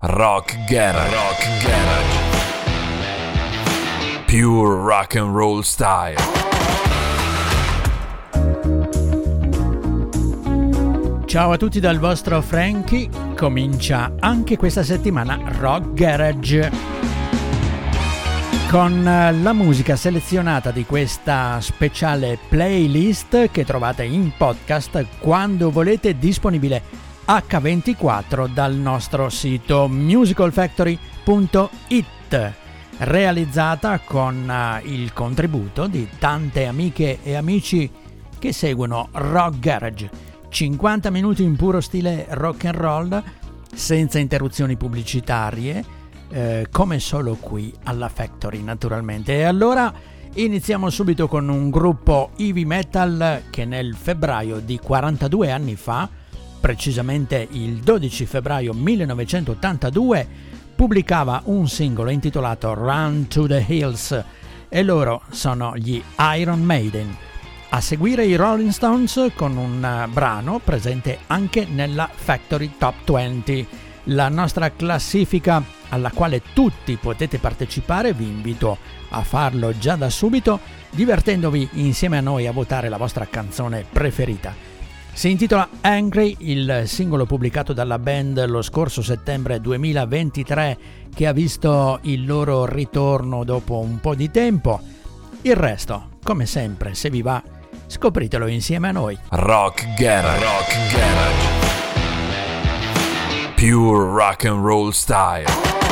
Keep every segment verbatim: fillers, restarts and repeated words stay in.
Rock Garage. Rock Garage. Pure rock and roll style. Ciao a tutti dal vostro Frankie. Comincia anche questa settimana Rock Garage con la musica selezionata di questa speciale playlist che trovate in podcast quando volete, disponibile acca ventiquattro dal nostro sito musical factory punto it, realizzata con il contributo di tante amiche e amici che seguono Rock Garage. cinquanta minuti in puro stile rock and roll, senza interruzioni pubblicitarie, eh, come solo qui alla Factory, naturalmente. E allora iniziamo subito con un gruppo heavy metal che nel febbraio di quarantadue anni fa, precisamente il dodici febbraio millenovecentottantadue, pubblicava un singolo intitolato Run To The Hills, e loro sono gli Iron Maiden. A seguire i Rolling Stones con un brano presente anche nella Factory Top venti, la nostra classifica alla quale tutti potete partecipare. Vi invito a farlo già da subito, divertendovi insieme a noi a votare la vostra canzone preferita. Si intitola Angry, il singolo pubblicato dalla band lo scorso settembre duemilaventitré, che ha visto il loro ritorno dopo un po' di tempo. Il resto, come sempre, se vi va, scopritelo insieme a noi. Rock Garage. Rock Garage. Pure rock and roll style. He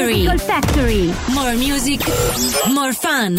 Factory. Musical Factory. More music, more fun.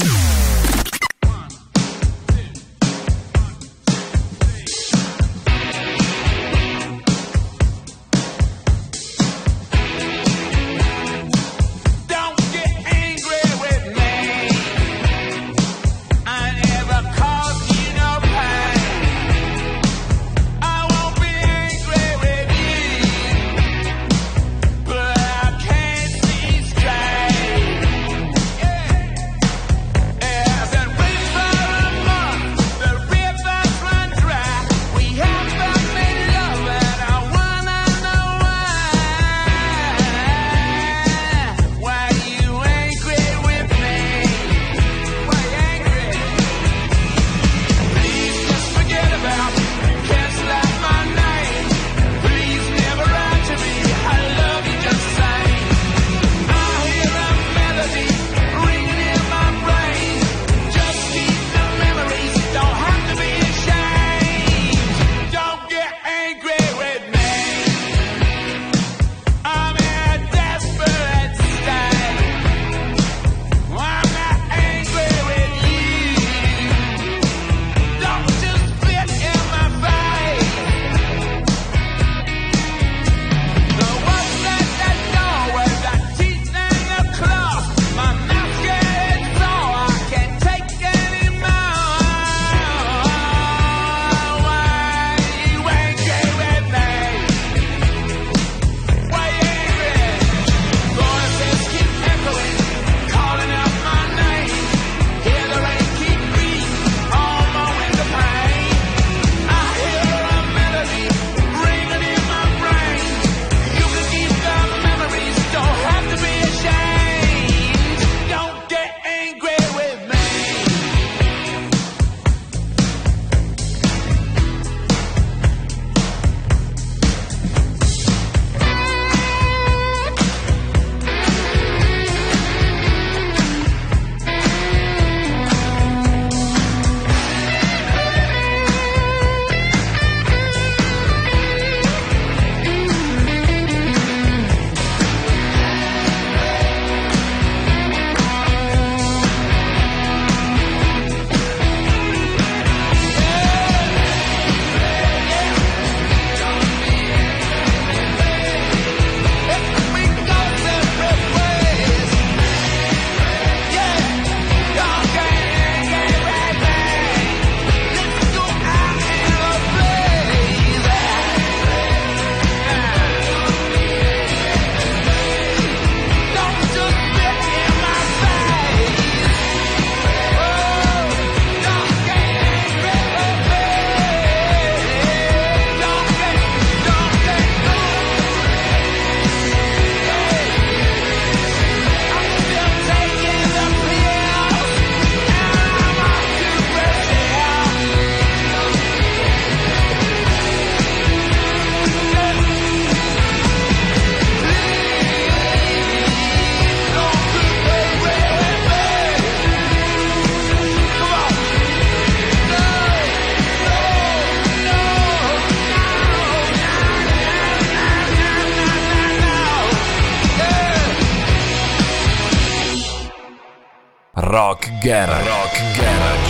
Rock Garage. Rock Garage.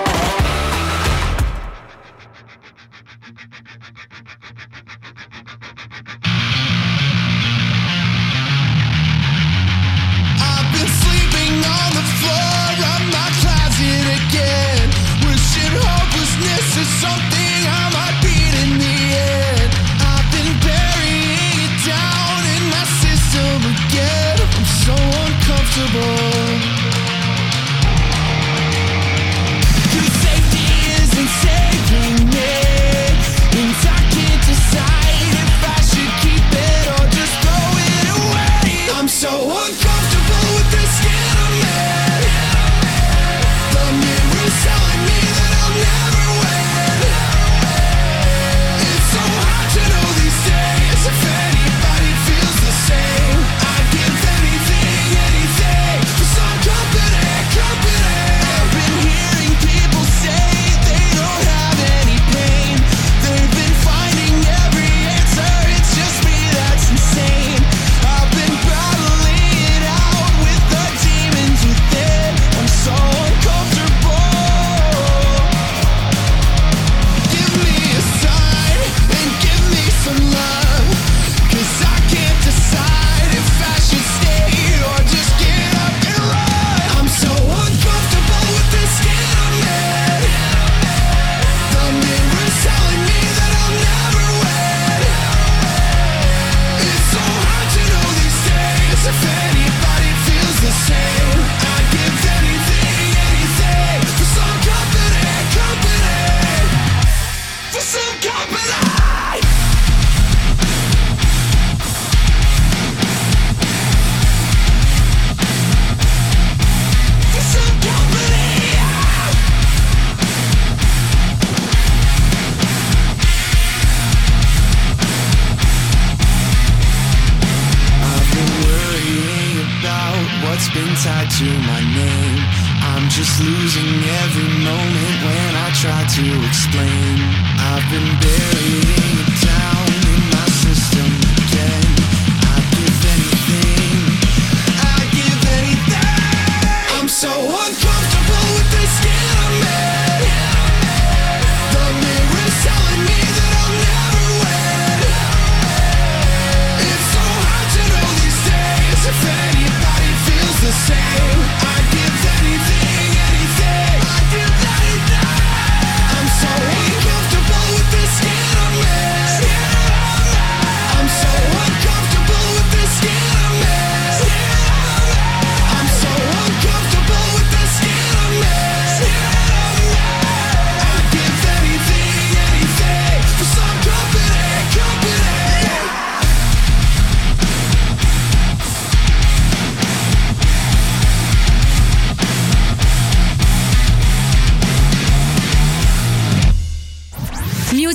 been sleeping on the floor of my closet again. Wishing hopelessness is something I might beat in the end. I've been burying it down in my system again. I'm so uncomfortable. to my name. I'm just losing every moment when I try to explain. I've been burying it down in my system again. I'd give anything, I'd give anything. I'm so uncomfortable with this skin on me. The mirror's telling me that I'll never win. It's so hard to know these days if anybody feels the same. I'd give anything, anything, I'd give anything. I'm so uncomfortable with this skin on me. I'm so uncomfortable with this skin on me. I'm so uncomfortable with this skin on me. I'd give anything, anything for some company, company.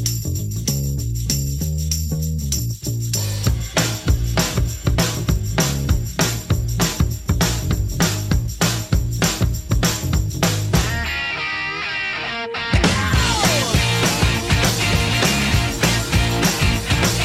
So one, two, three, take my hand and come with me, because you look so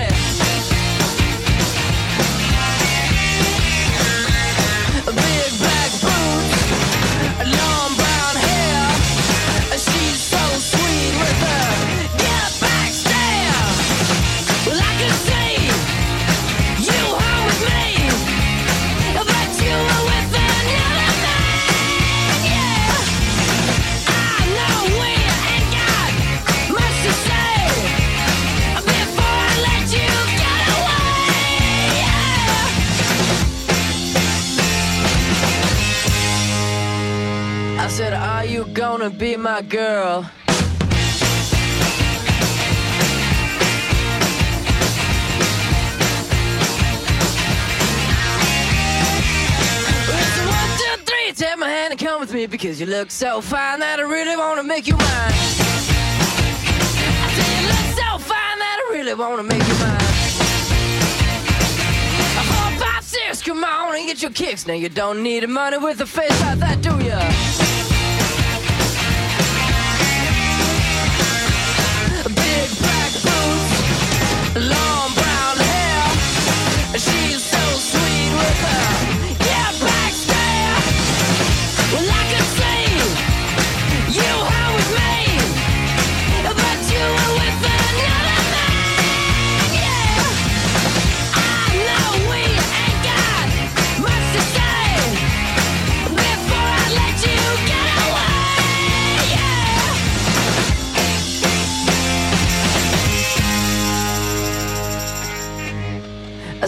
Big black boots, long brown hair. She's so sweet with her get back stare. Well, I can see you are with me, but you are with another man. Yeah, I know we ain't got much to say before I let you get away. Yeah. I said, are you gonna be my girl? It's a one, two, three, take my hand and come with me, because you look so fine that I really wanna make you mine. I say you look so fine that I really wanna make you mine. A four, five, six, come on and get your kicks. Now you don't need the money with a face like that, do ya? Big black boots, long brown hair. She's so sweet with her get back stare. Well, I can see you are with me, but you are with another man. Yeah, I know we ain't got much to say before I let you get away. Yeah. I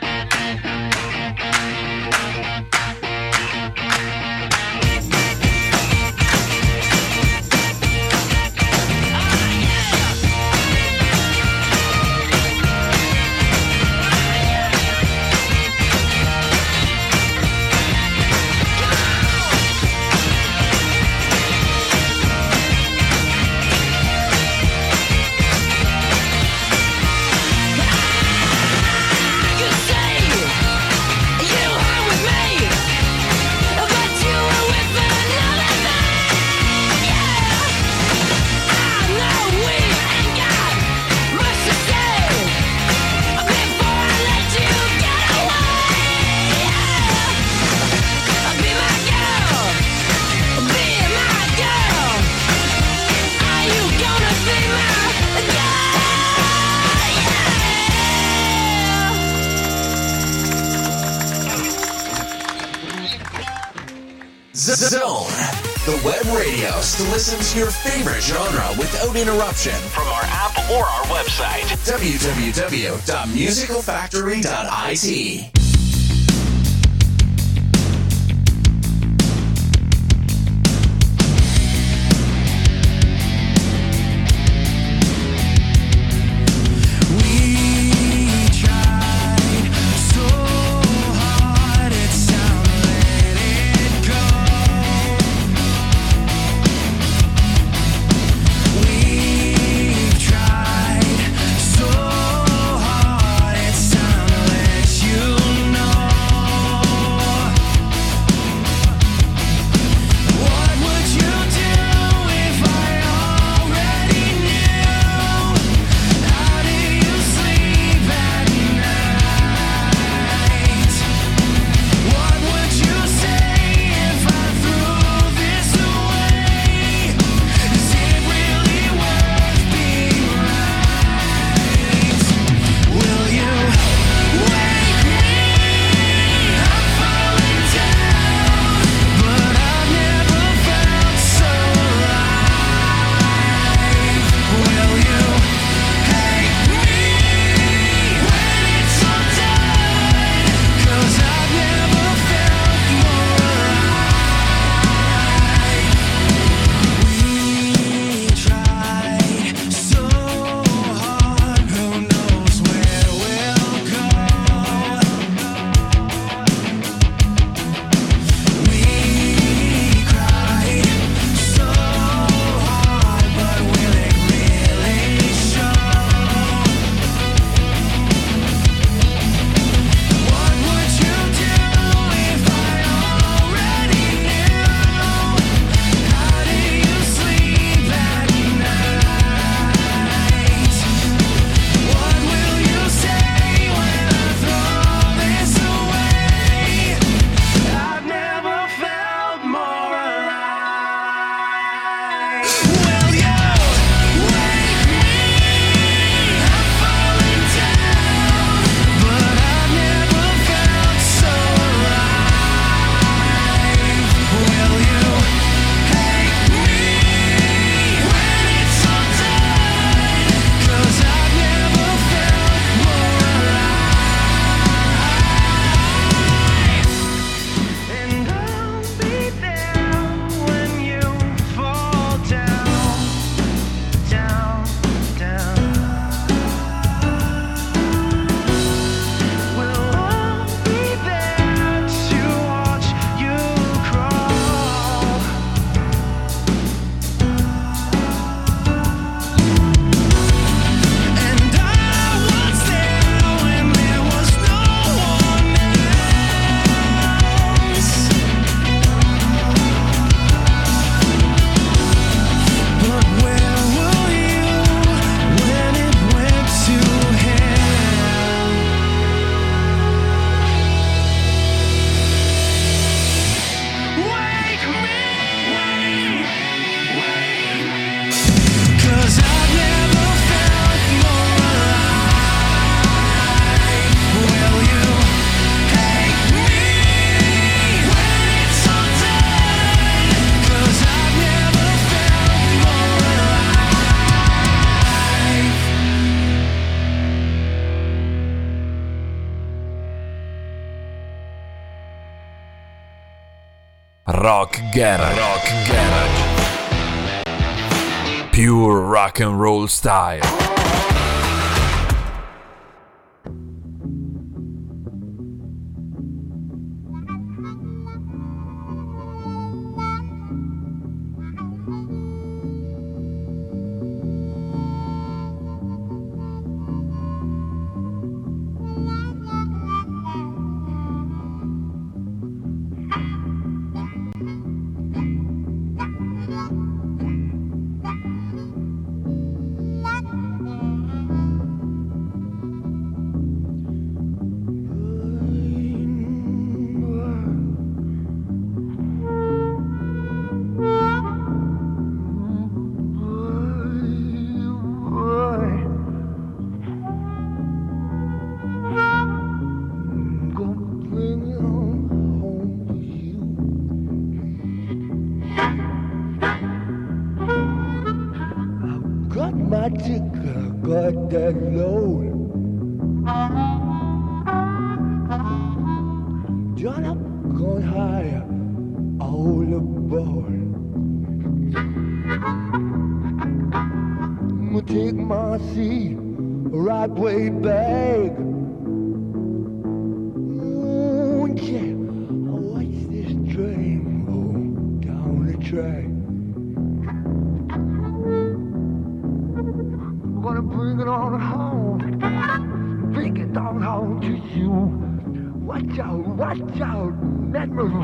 I can see the web radios to listen to your favorite genre without interruption from our app or our website, w w w dot musical factory dot i t. Rock Garage. Rock Garage. Pure rock and roll style. Thank you. magic I got that load. John, I'm going higher, all aboard. I'm gonna take my seat, right way back. Oh, yeah, I watch this train roll down the track. I'm gonna bring it on home, bring it down home to you. Watch out, watch out, memory.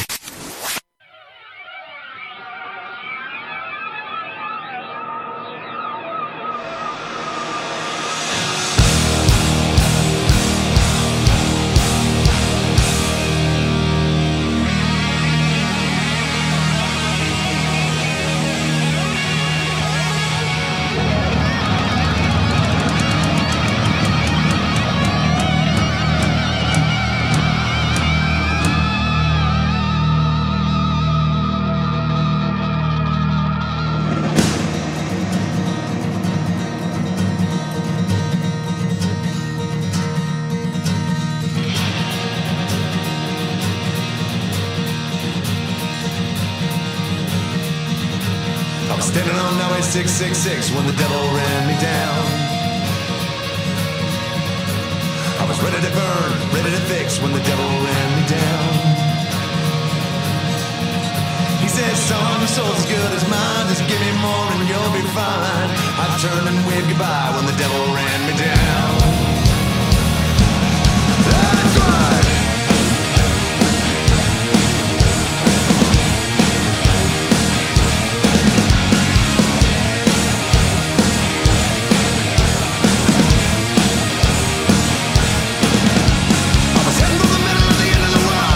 six six six when the devil ran me down. I was ready to burn, ready to fix when the devil ran me down. He said, son, your soul's as good as mine. Just give me more and you'll be fine. I turned and waved goodbye when the devil ran me down. That's right. I was heading for the middle of the end of the world.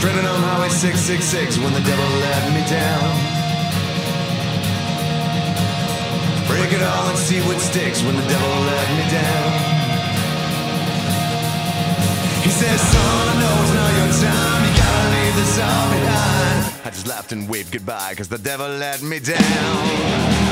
Stranded on Highway six six six when the devil let me down. Break it all and see what sticks when the devil let me down. He says, son, I know it's not your time, you gotta leave this all behind. I just laughed and waved goodbye, cause the devil let me down.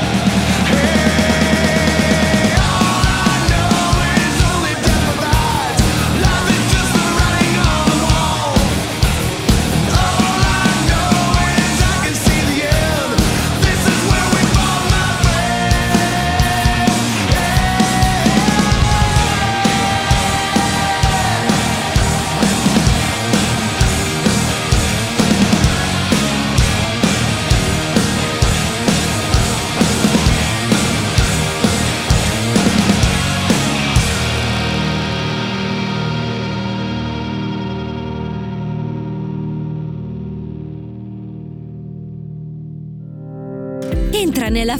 Nella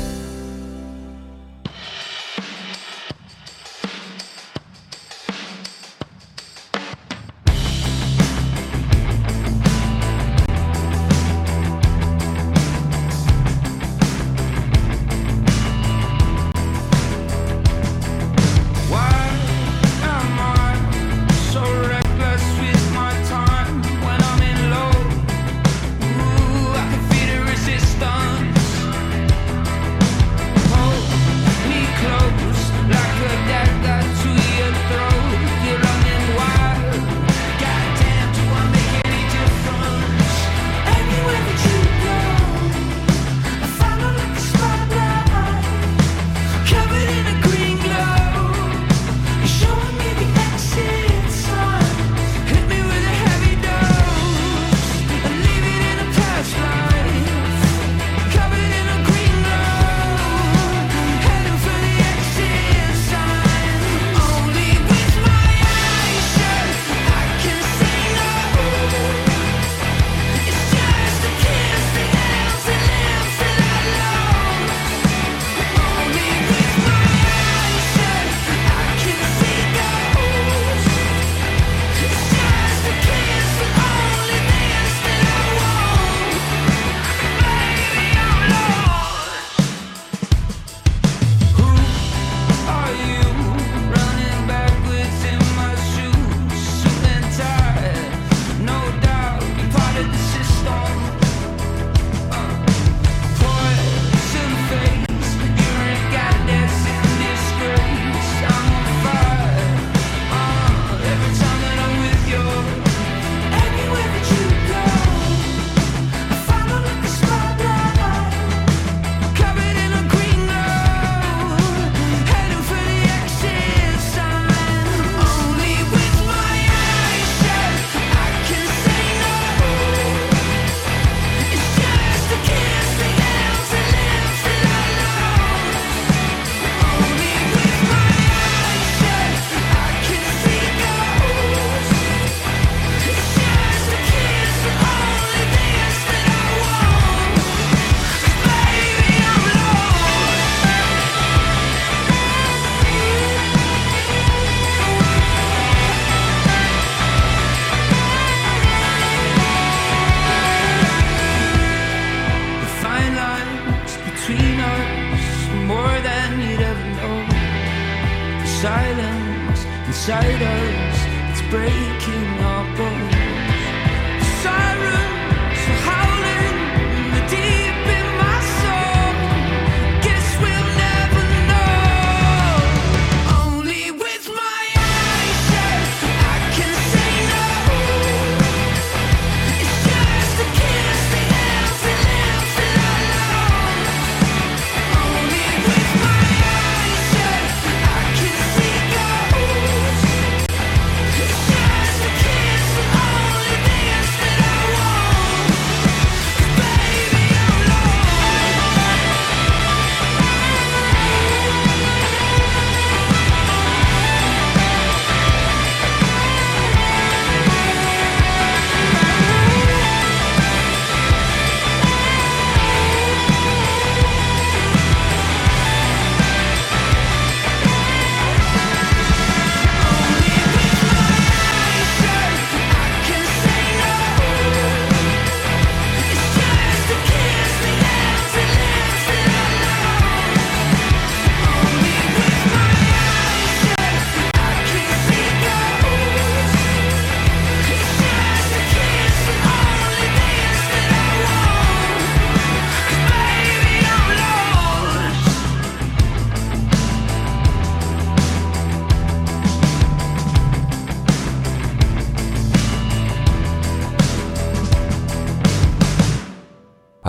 Oh,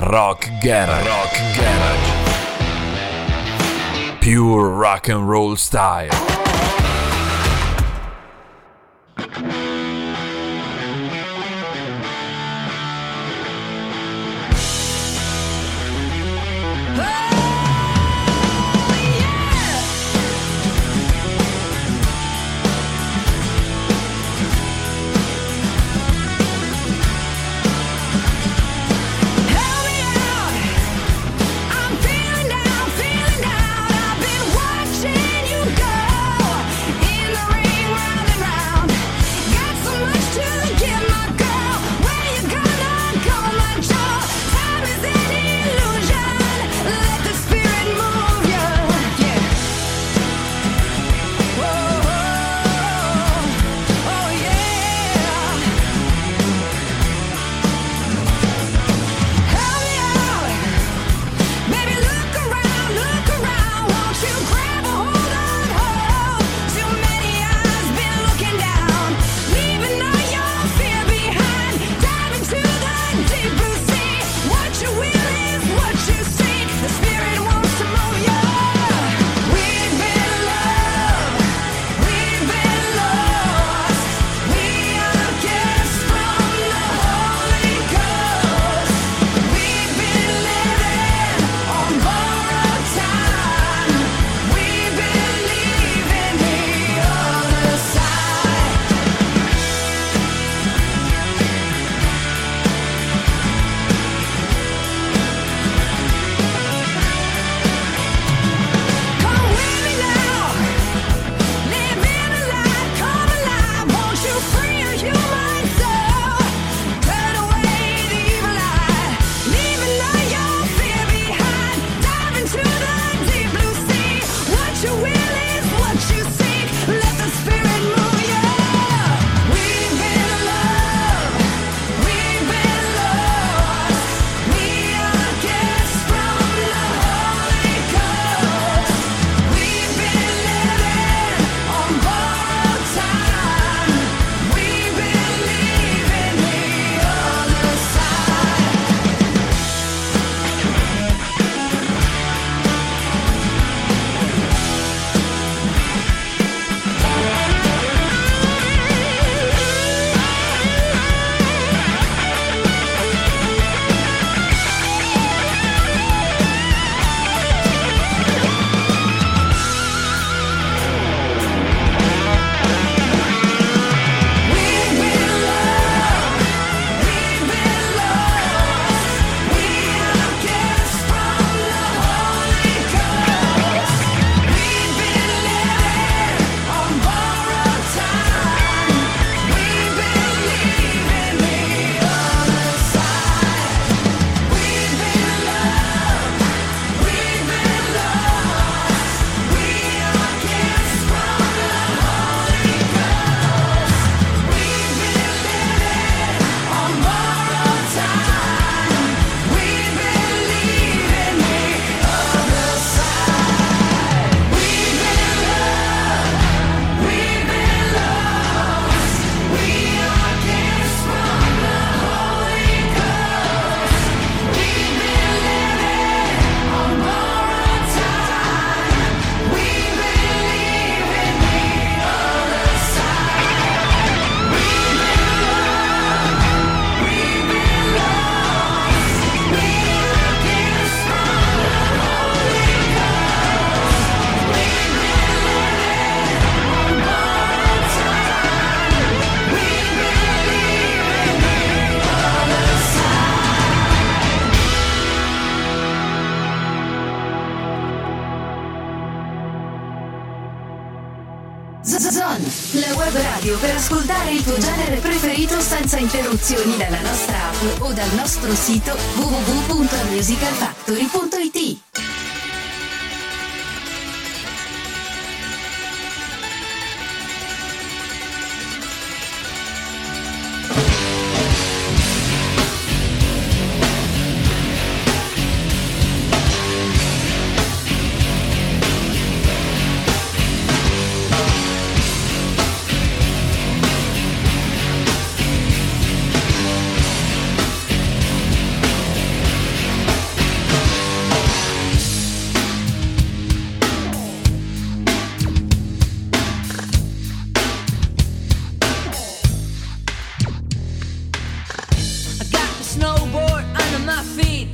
Rock Garage. Rock Garage. Pure rock and roll style. Interruzioni dalla nostra app o dal nostro sito w w w punto musical factory punto i t. snowboard under my feet.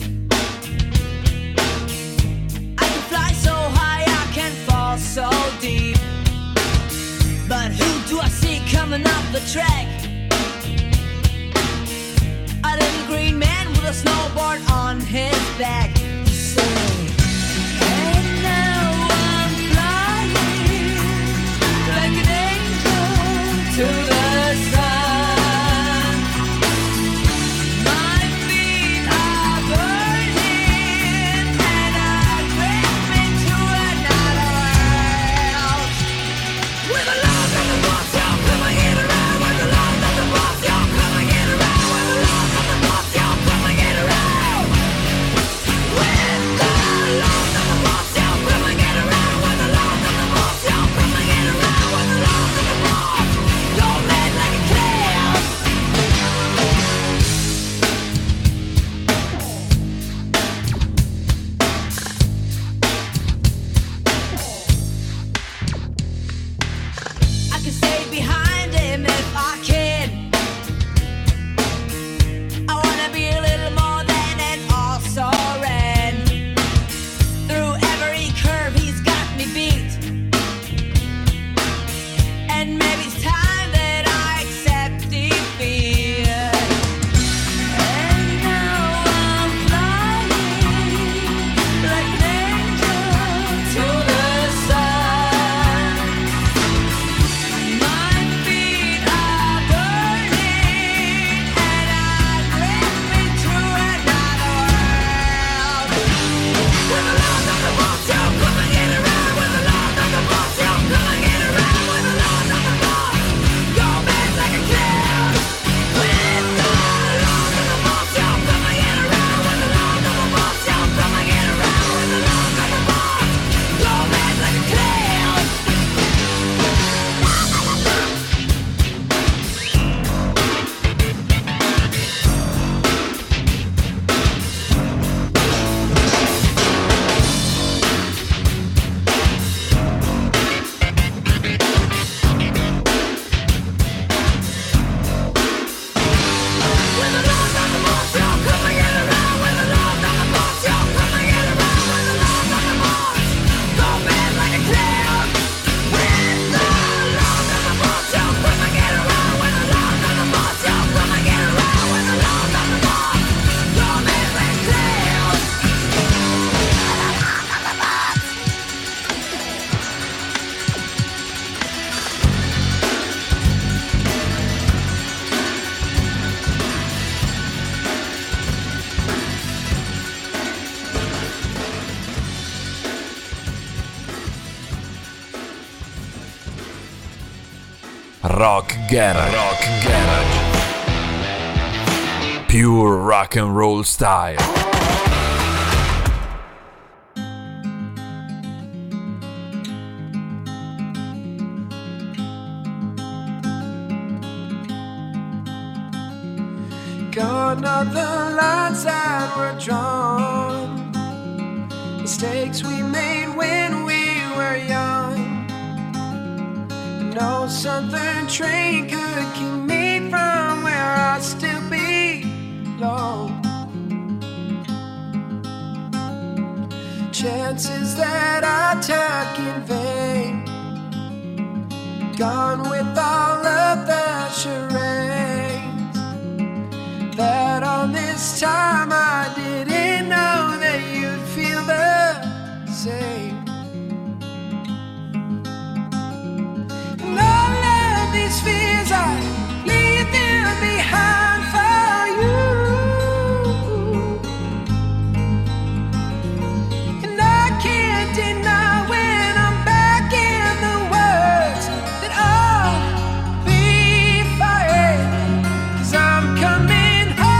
I can fly so high, I can fall so deep. But who do I see coming off the track? A little green man with a snowboard on his back. He said, to the sun, my feet are burning, and I drift into another world. With a love that the boss y'all put my head around, with a love that the boss y'all put my head around, with a love that the boss y'all put my head around, with the love that the boss y'all put my head around, with a love that the boss y'all put my head around, with a love that the boss. Rock Garage. Rock Garage. Pure rock and roll style. Gone are the lines that were drawn, mistakes we made when we were young. No southern train could keep me from where I still belong. Chances that I took in vain, gone with all of the charades. That all this time I didn't know that you'd feel the same. These fears, I leave them behind for you. And I can't deny when I'm back in the words that I'll be fired, 'cause I'm coming home.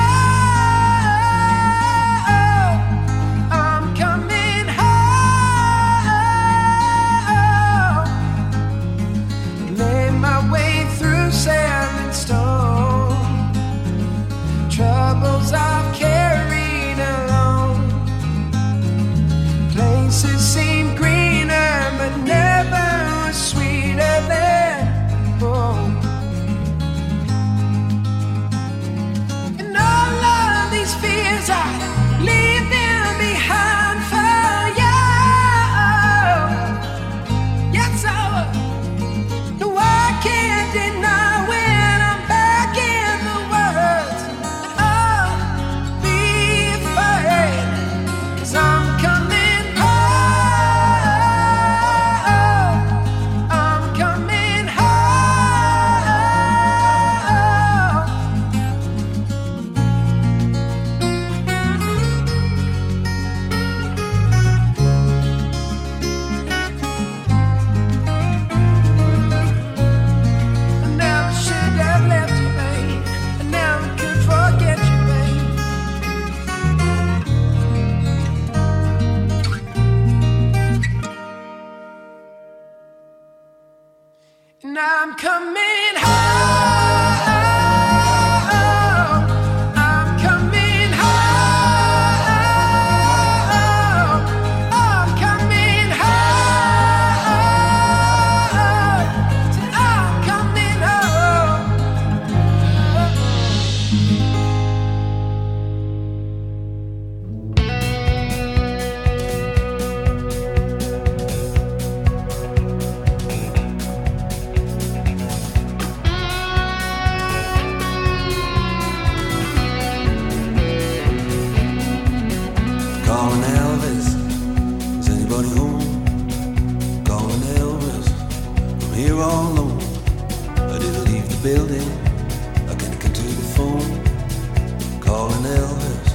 everybody home, calling Elvis, I'm here all alone. I didn't leave the building, I can't get to the phone, calling Elvis,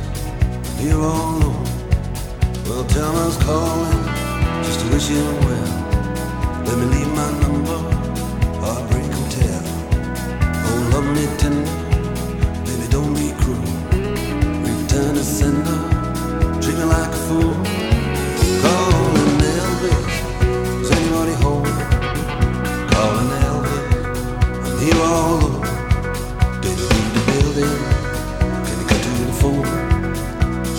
I'm here all alone. Well, time I was calling, just to wish him well. Let me leave my number, heartbreak hotel. Oh, love me tender, baby, don't be cruel. Return to sender, treat me like a fool. Calling Elvis, is anybody home? Calling Elvis, I'm here all alone. Did you leave the building? Can you come to the phone?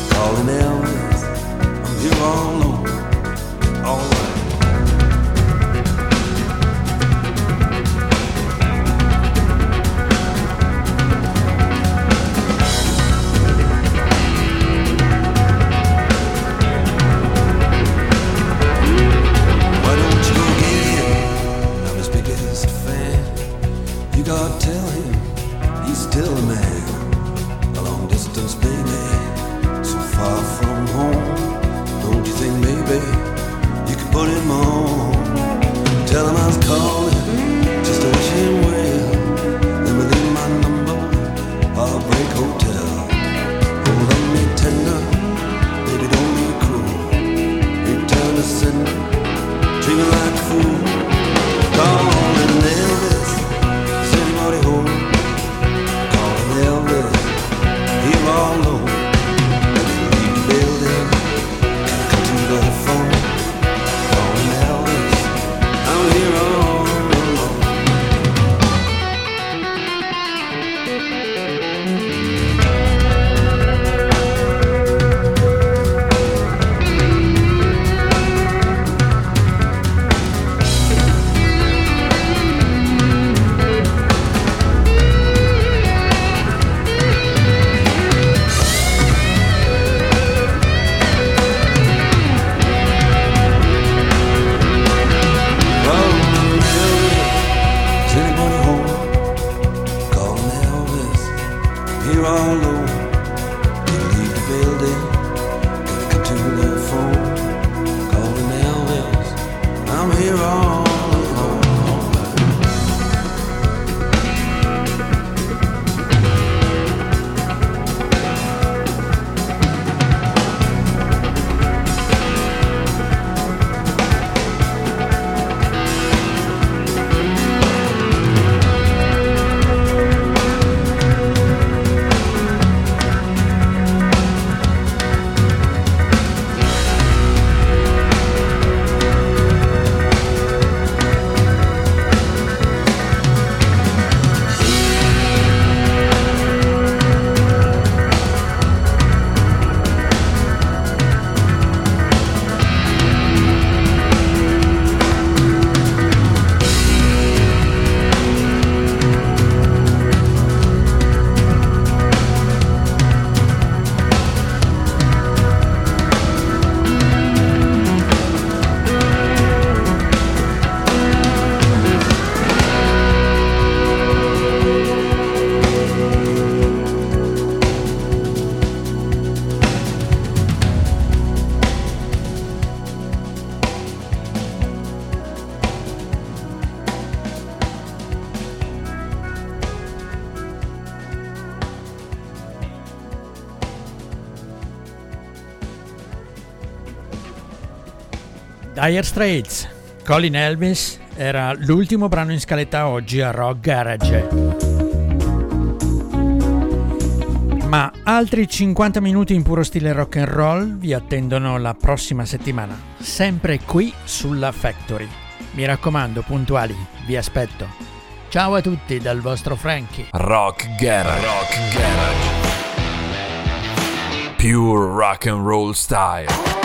Calling Elvis, I'm here all alone. All right. Dire Straits, Colin Elvis era l'ultimo brano in scaletta oggi a Rock Garage. Ma altri cinquanta minuti in puro stile rock and roll vi attendono la prossima settimana, sempre qui sulla Factory. Mi raccomando, puntuali, vi aspetto. Ciao a tutti dal vostro Frankie. Rock Garage, Rock Garage. Pure rock and roll style.